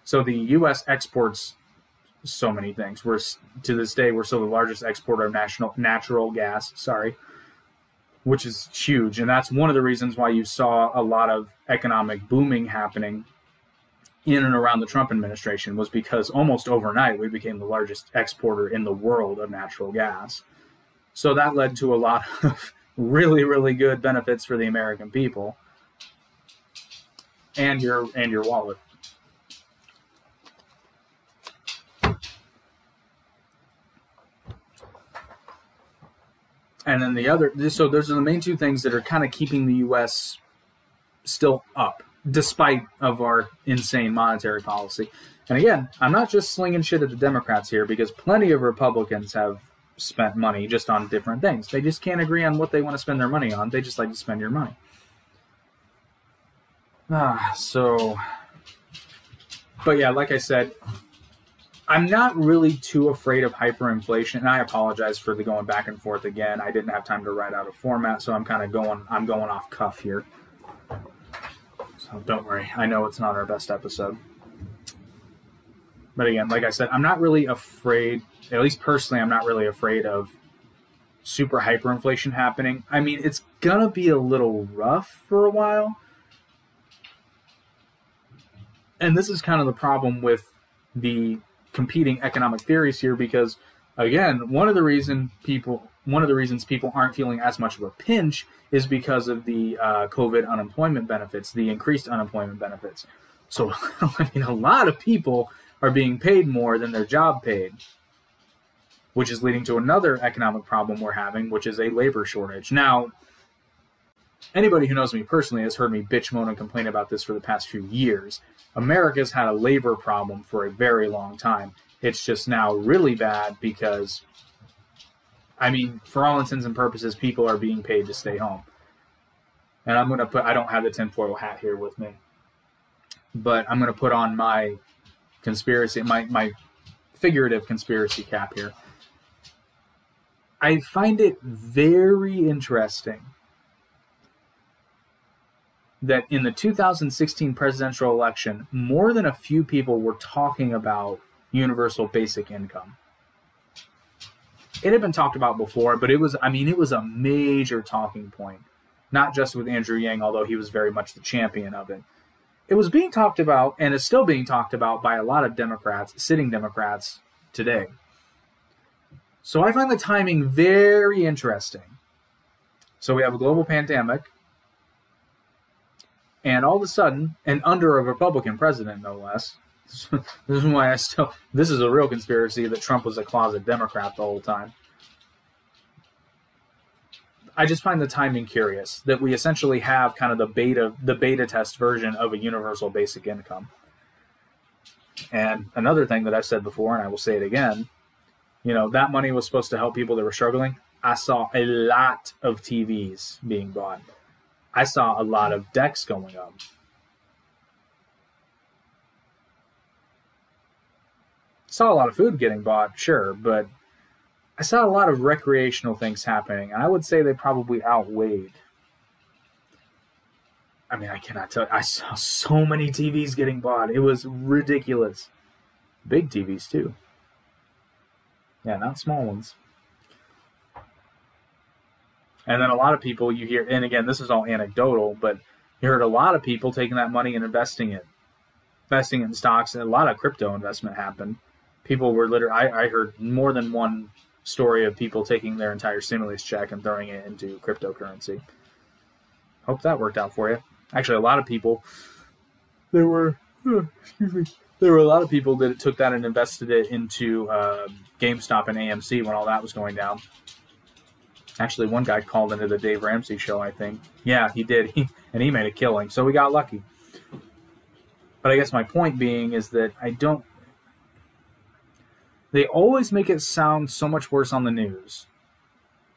So the U S exports so many things. We're, to this day, we're still the largest exporter of national, natural gas, sorry. Which is huge, and that's one of the reasons why you saw a lot of economic booming happening in and around the Trump administration, was because almost overnight we became the largest exporter in the world of natural gas. So that led to a lot of really, really good benefits for the American people and your and your wallet. And then the other, so those are the main two things that are kind of keeping the U S still up, despite of our insane monetary policy. And again, I'm not just slinging shit at the Democrats here, because plenty of Republicans have spent money just on different things. They just can't agree on what they want to spend their money on. They just like to spend your money. Ah, so, but yeah, like I said, I'm not really too afraid of hyperinflation, and I apologize for the going back and forth again. I didn't have time to write out a format, so I'm kind of going, I'm going off cuff here. So don't worry, I know it's not our best episode. But again, like I said, I'm not really afraid, at least personally, I'm not really afraid of super hyperinflation happening. I mean, it's going to be a little rough for a while. And this is kind of the problem with the competing economic theories here, because again, one of the reason people one of the reasons people aren't feeling as much of a pinch is because of the uh, COVID unemployment benefits, the increased unemployment benefits. So I mean, a lot of people are being paid more than their job paid. which is leading to another economic problem we're having, which is a labor shortage. Now, anybody who knows me personally has heard me bitch, moan, and complain about this for the past few years. America's had a labor problem for a very long time. It's just now really bad because, I mean, for all intents and purposes, people are being paid to stay home. And I'm going to put, I don't have the tinfoil hat here with me, but I'm going to put on my conspiracy, my, my figurative conspiracy cap here. I find it very interesting that in the two thousand sixteen presidential election, more than a few people were talking about universal basic income. It had been talked about before, but it was, I mean, it was a major talking point, not just with Andrew Yang, although he was very much the champion of it. It was being talked about and is still being talked about by a lot of Democrats, sitting Democrats today. So I find the timing very interesting. So we have a global pandemic, and all of a sudden, and under a Republican president, no less. This is why I still, this is a real conspiracy that Trump was a closet Democrat the whole time. I just find the timing curious that we essentially have kind of the beta, the beta test version of a universal basic income. And another thing that I've said before, and I will say it again, you know, that money was supposed to help people that were struggling. I saw a lot of T Vs being bought. I saw a lot of decks going up. Saw a lot of food getting bought, sure, but I saw a lot of recreational things happening, and I would say they probably outweighed. I mean, I cannot tell. I saw so many T Vs getting bought. It was ridiculous. Big T Vs, too. Yeah, not small ones. And then a lot of people you hear, and again, this is all anecdotal, but you heard a lot of people taking that money and investing it. Investing in stocks, and a lot of crypto investment happened. People were literally, I, I heard more than one story of people taking their entire stimulus check and throwing it into cryptocurrency. Hope that worked out for you. Actually, a lot of people, there were, excuse me, there were a lot of people that took that and invested it into uh, GameStop and A M C when all that was going down. Actually, one guy called into the Dave Ramsey show, I think. Yeah, he did, he, and he made a killing, so we got lucky. But I guess my point being is that I don't, they always make it sound so much worse on the news.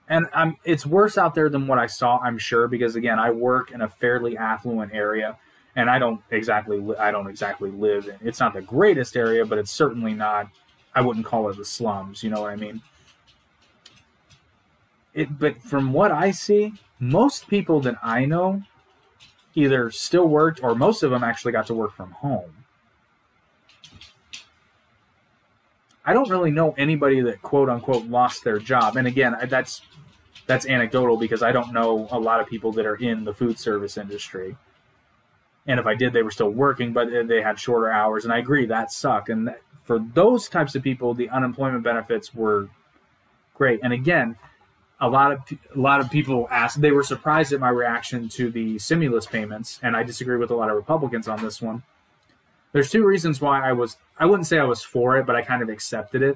And I'm, it's worse out there than what I saw, I'm sure, because, again, I work in a fairly affluent area, and I don't exactly I don't exactly live in, it's not the greatest area, but it's certainly not, I wouldn't call it the slums, you know what I mean? It, but from what I see, most people that I know either still worked, or most of them actually got to work from home. I don't really know anybody that quote-unquote lost their job. And again, that's that's anecdotal because I don't know a lot of people that are in the food service industry. And if I did, they were still working, but they had shorter hours. And I agree, that sucked. And for those types of people, the unemployment benefits were great. And again, A lot of a lot of people asked, they were surprised at my reaction to the stimulus payments, and I disagree with a lot of Republicans on this one. There's two reasons why I was, I wouldn't say I was for it, but I kind of accepted it.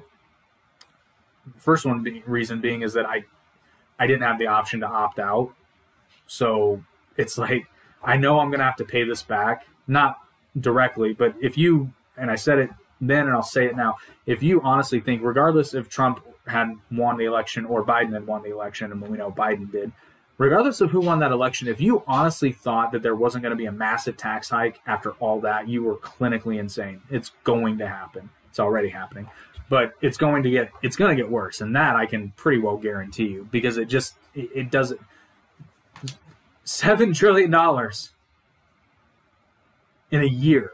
First one be, reason being is that I, I didn't have the option to opt out. So it's like, I know I'm going to have to pay this back, not directly, but if you, and I said it then and I'll say it now, if you honestly think, regardless if Trump had won the election or Biden had won the election, and we know Biden did, regardless of who won that election, if you honestly thought that there wasn't going to be a massive tax hike after all that, you were clinically insane. It's going to happen. It's already happening, but it's going to get, it's going to get worse. And that I can pretty well guarantee you, because it just, it, it doesn't, seven trillion dollars in a year.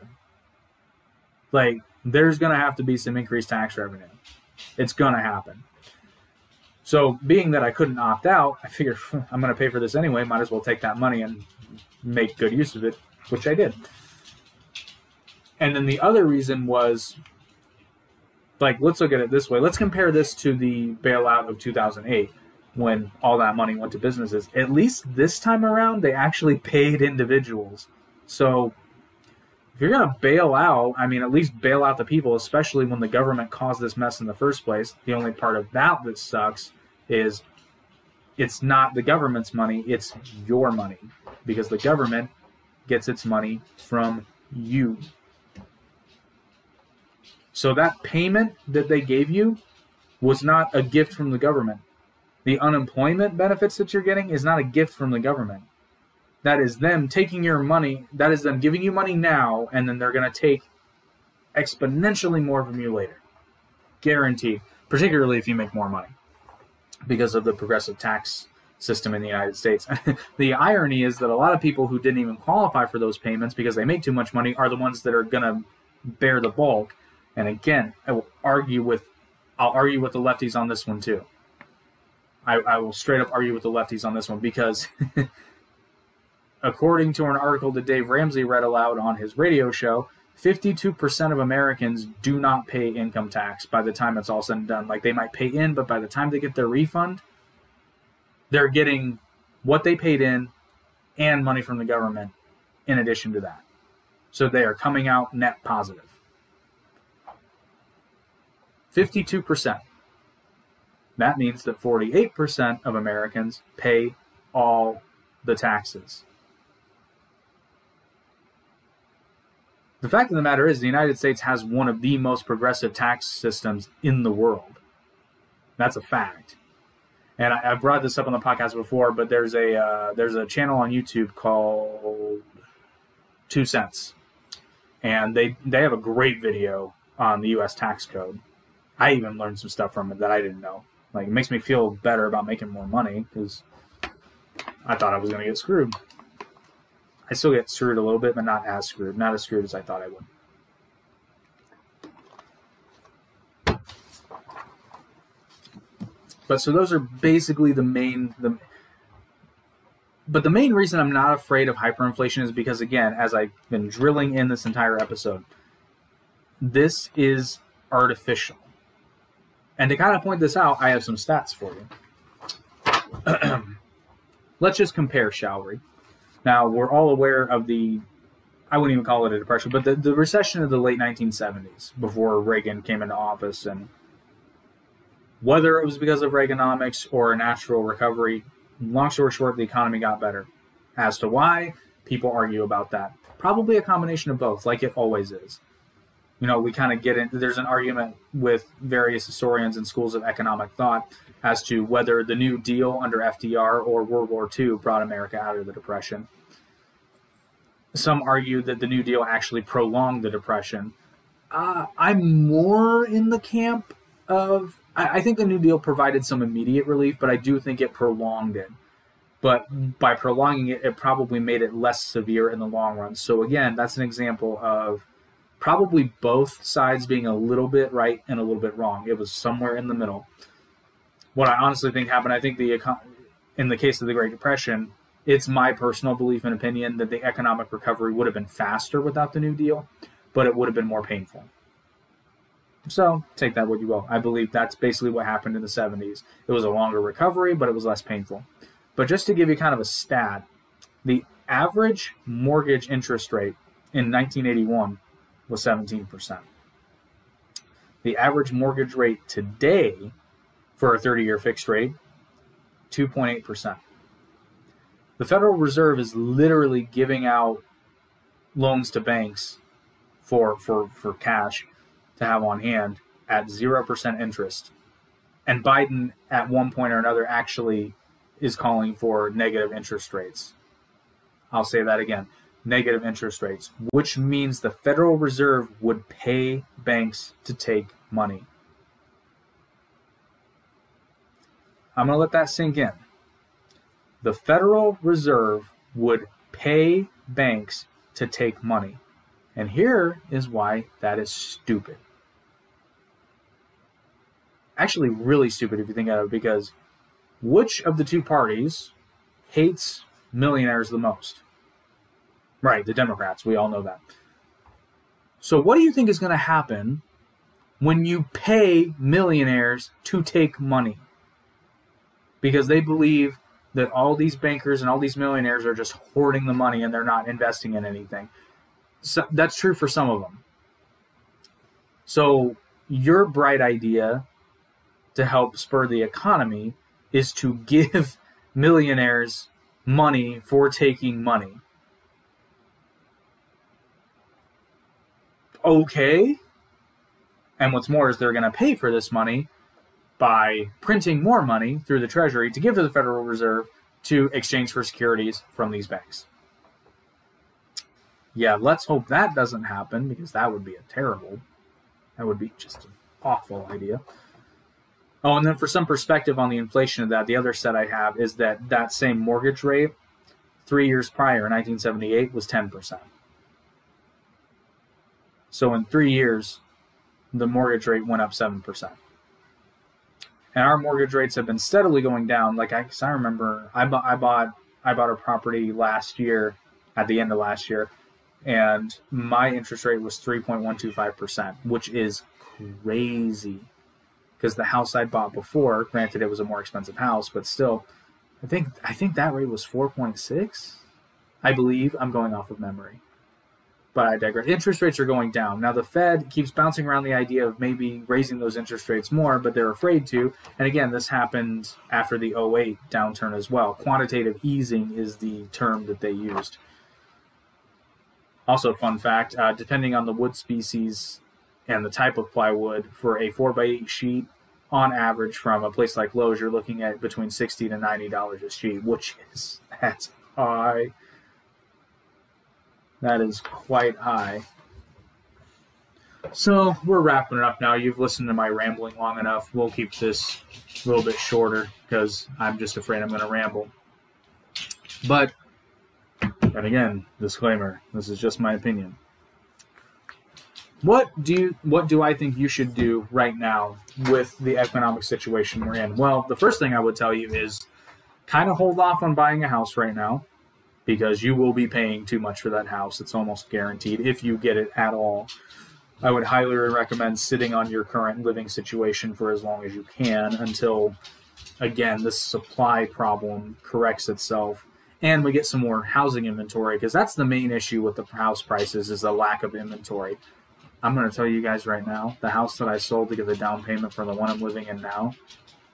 Like, there's going to have to be some increased tax revenue. It's going to happen. So being that I couldn't opt out, I figured I'm going to pay for this anyway. Might as well take that money and make good use of it, which I did. And then the other reason was, like, let's look at it this way. Let's compare this to the bailout of two thousand eight when all that money went to businesses. At least this time around, they actually paid individuals. So if if you're going to bail out, I mean, at least bail out the people, especially when the government caused this mess in the first place. The only part of that that sucks is it's not the government's money, it's your money, because the government gets its money from you. So that payment that they gave you was not a gift from the government. The unemployment benefits that you're getting is not a gift from the government. That is them taking your money. That is them giving you money now, and then they're going to take exponentially more from you later. Guaranteed, particularly if you make more money because of the progressive tax system in the United States. The irony is that a lot of people who didn't even qualify for those payments because they make too much money are the ones that are going to bear the bulk. And again, I will argue with, I'll argue with the lefties on this one too. I, I will straight up argue with the lefties on this one because according to an article that Dave Ramsey read aloud on his radio show, fifty-two percent of Americans do not pay income tax by the time it's all said and done. Like, they might pay in, but by the time they get their refund, they're getting what they paid in and money from the government in addition to that. So they are coming out net positive. fifty-two percent. That means that forty-eight percent of Americans pay all the taxes. The fact of the matter is the United States has one of the most progressive tax systems in the world. That's a fact. And I, I brought this up on the podcast before, but there's a uh, there's a channel on YouTube called Two Cents. And they, they have a great video on the U S tax code. I even learned some stuff from it that I didn't know. Like, it makes me feel better about making more money because I thought I was going to get screwed. I still get screwed a little bit, but not as screwed. Not as screwed as I thought I would. But so those are basically the main... The, but the main reason I'm not afraid of hyperinflation is because, again, as I've been drilling in this entire episode, this is artificial. And to kind of point this out, I have some stats for you. Let's just compare, shall we? Now, we're all aware of the, I wouldn't even call it a depression, but the, the recession of the late nineteen seventies before Reagan came into office. And whether it was because of Reaganomics or a natural recovery, long story short, the economy got better. As to why, people argue about that. Probably a combination of both, like it always is. You know, we kind of get in, there's an argument with various historians and schools of economic thought as to whether the New Deal under F D R or World War Two brought America out of the Depression. Some argue that the New Deal actually prolonged the Depression. Uh, I'm more in the camp of, I, I think the New Deal provided some immediate relief, but I do think it prolonged it. But by prolonging it, it probably made it less severe in the long run. So again, that's an example of probably both sides being a little bit right and a little bit wrong. It was somewhere in the middle. What I honestly think happened, I think the in the case of the Great Depression, it's my personal belief and opinion that the economic recovery would have been faster without the New Deal, but it would have been more painful. So take that what you will. I believe that's basically what happened in the seventies. It was a longer recovery, but it was less painful. But just to give you kind of a stat, the average mortgage interest rate in nineteen eighty-one was seventeen percent. The average mortgage rate today for a thirty-year fixed rate, two point eight percent. The Federal Reserve is literally giving out loans to banks for, for, for cash to have on hand at zero percent interest. And Biden, at one point or another, actually is calling for negative interest rates. I'll say that again. Negative interest rates, which means the Federal Reserve would pay banks to take money. I'm going to let that sink in. The Federal Reserve would pay banks to take money. And here is why that is stupid. Actually, really stupid if you think of it, because which of the two parties hates millionaires the most? Right, the Democrats, we all know that. So what do you think is going to happen when you pay millionaires to take money? Because they believe that all these bankers and all these millionaires are just hoarding the money and they're not investing in anything. so that's true for some of them. So your bright idea to help spur the economy is to give millionaires money for taking money. Okay. And what's more is they're going to pay for this money by printing more money through the Treasury to give to the Federal Reserve to exchange for securities from these banks. Yeah, let's hope that doesn't happen, because that would be a terrible, that would be just an awful idea. Oh, and then for some perspective on the inflation of that, the other set I have is that that same mortgage rate three years prior in nineteen seventy-eight was ten percent. So in three years, the mortgage rate went up seven percent. And our mortgage rates have been steadily going down. Like I, cause I remember I, bu I, bought, I bought a property last year, at the end of last year, and my interest rate was three point one two five percent, which is crazy. Because the house I bought before, granted it was a more expensive house, but still, I think I think that rate was four point six. I believe. I'm going off of memory. But I digress. Interest rates are going down. Now the Fed keeps bouncing around the idea of maybe raising those interest rates more, but they're afraid to. And again, this happened after the oh eight downturn as well. Quantitative easing is the term that they used. Also, fun fact, uh, depending on the wood species and the type of plywood, for a four by eight sheet, on average from a place like Lowe's, you're looking at between sixty to ninety dollars a sheet, which is, that's high. That is quite high. So we're wrapping it up now. You've listened to my rambling long enough. We'll keep this a little bit shorter because I'm just afraid I'm going to ramble. But, and again, disclaimer, this is just my opinion. What do you, what do I think you should do right now with the economic situation we're in? Well, the first thing I would tell you is kind of hold off on buying a house right now, because you will be paying too much for that house. It's almost guaranteed if you get it at all. I would highly recommend sitting on your current living situation for as long as you can until, again, this supply problem corrects itself and we get some more housing inventory, because that's the main issue with the house prices, is the lack of inventory. I'm going to tell you guys right now, the house that I sold to get the down payment for the one I'm living in now,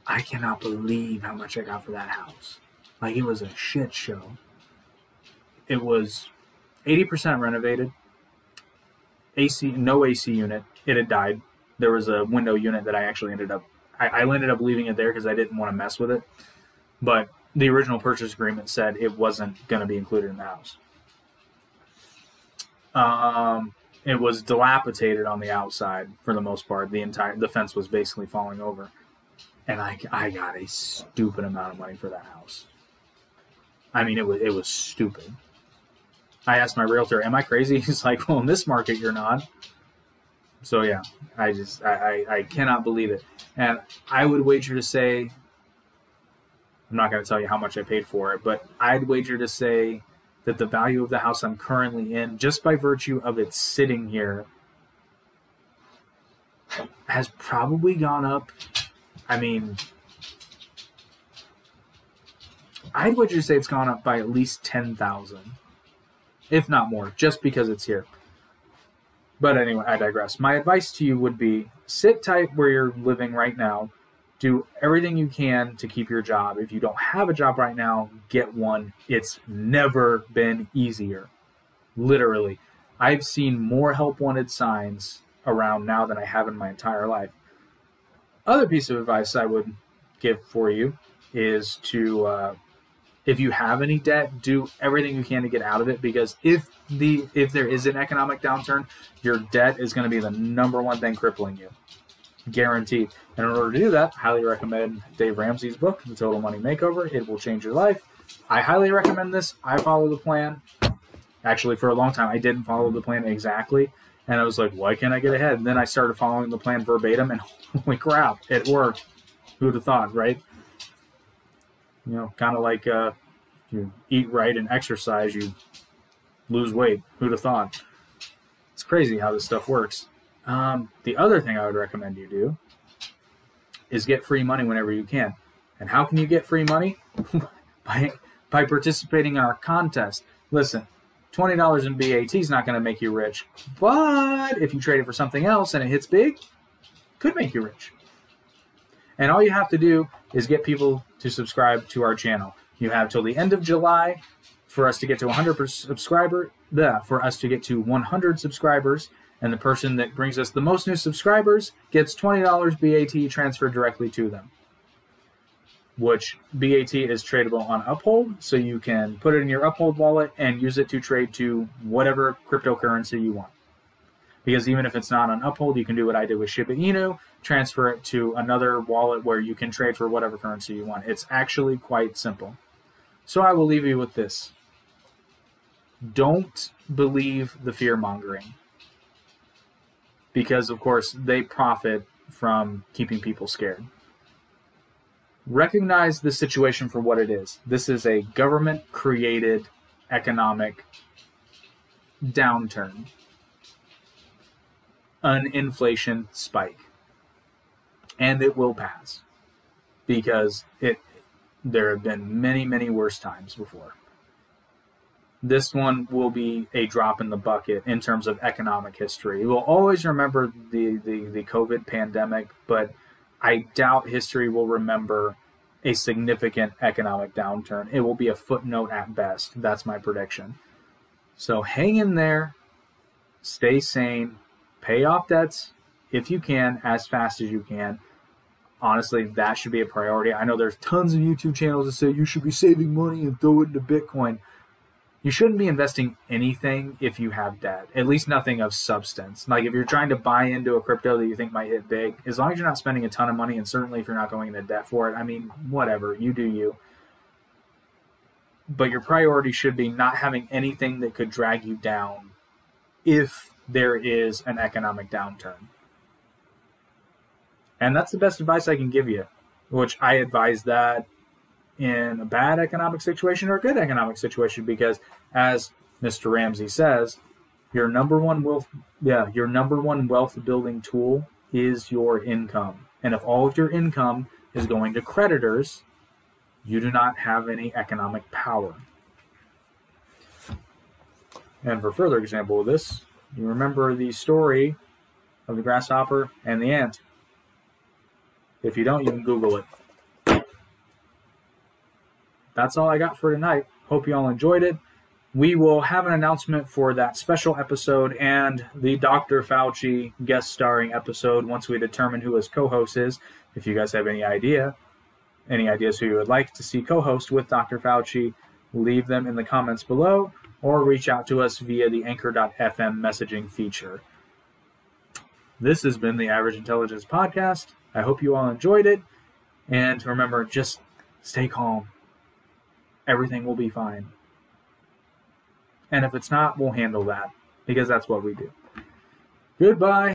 I cannot believe how much I got for that house. Like, it was a shit show. It was eighty percent renovated, A C, no A C unit. It had died. There was a window unit that I actually ended up, I, I ended up leaving it there because I didn't want to mess with it. But the original purchase agreement said it wasn't going to be included in the house. Um... It was dilapidated on the outside for the most part. The entire the fence was basically falling over, and I, I got a stupid amount of money for that house. I mean, it was it was stupid. I asked my realtor, "Am I crazy?" He's like, "Well, in this market, you're not." So yeah, I just I I, I cannot believe it, and I would wager to say, I'm not going to tell you how much I paid for it, but I'd wager to say that the value of the house I'm currently in, just by virtue of it sitting here, has probably gone up. I mean, I'd wager to say it's gone up by at least ten thousand, if not more, just because it's here. But anyway, I digress. My advice to you would be sit tight where you're living right now. Do everything you can to keep your job. If you don't have a job right now, get one. It's never been easier. Literally. I've seen more help wanted signs around now than I have in my entire life. Other piece of advice I would give for you is to, uh, if you have any debt, do everything you can to get out of it, because if the if there is an economic downturn, your debt is going to be the number one thing crippling you. Guaranteed. And in order to do that, highly recommend Dave Ramsey's book, The Total Money Makeover. It will change your life. I highly recommend this. I follow the plan. Actually, for a long time, I didn't follow the plan exactly. And I was like, why can't I get ahead? And then I started following the plan verbatim, and holy crap, it worked. Who would have thought, right? You know, kind of like uh, you eat right and exercise, you lose weight. Who would have thought? It's crazy how this stuff works. Um, the other thing I would recommend you do is get free money whenever you can. And how can you get free money? by, by participating in our contest. Listen, twenty dollars in B A T is not going to make you rich, but if you trade it for something else and it hits big, could make you rich. And all you have to do is get people to subscribe to our channel. You have till the end of July for us to get to one hundred subscriber, yeah, for us to get to one hundred subscribers, and the person that brings us the most new subscribers gets twenty dollars B A T transferred directly to them. Which B A T is tradable on Uphold, so you can put it in your Uphold wallet and use it to trade to whatever cryptocurrency you want. Because even if it's not on Uphold, you can do what I did with Shiba Inu, transfer it to another wallet where you can trade for whatever currency you want. It's actually quite simple. So I will leave you with this. Don't believe the fear-mongering. Because, of course, they profit from keeping people scared. Recognize the situation for what it is. This is a government-created economic downturn. An inflation spike, and it will pass, because it there have been many many worse times before. This one will be a drop in the bucket in terms of economic history. We'll always remember the the, the COVID pandemic, but I doubt history will remember a significant economic downturn. It will be a footnote at best. That's my prediction. So hang in there, stay sane. Pay off debts if you can, as fast as you can. Honestly, that should be a priority. I know there's tons of YouTube channels that say you should be saving money and throw it into Bitcoin. You shouldn't be investing anything if you have debt, at least nothing of substance. Like if you're trying to buy into a crypto that you think might hit big, as long as you're not spending a ton of money, and certainly if you're not going into debt for it, I mean, whatever, you do you. But your priority should be not having anything that could drag you down if there is an economic downturn. And that's the best advice I can give you, which I advise that in a bad economic situation or a good economic situation, because as Mister Ramsey says, your number one wealth, yeah, your number one wealth building tool is your income. And if all of your income is going to creditors, you do not have any economic power. And for further example of this, you remember the story of the grasshopper and the ant. If you don't, you can Google it. That's all I got for tonight. Hope you all enjoyed it. We will have an announcement for that special episode and the Doctor Fauci guest starring episode once we determine who his co-host is. If you guys have any idea, any ideas who you would like to see co-host with Doctor Fauci, leave them in the comments below, or reach out to us via the anchor dot f m messaging feature. This has been the Average Intelligence Podcast. I hope you all enjoyed it. And remember, just stay calm. Everything will be fine. And if it's not, we'll handle that, because that's what we do. Goodbye.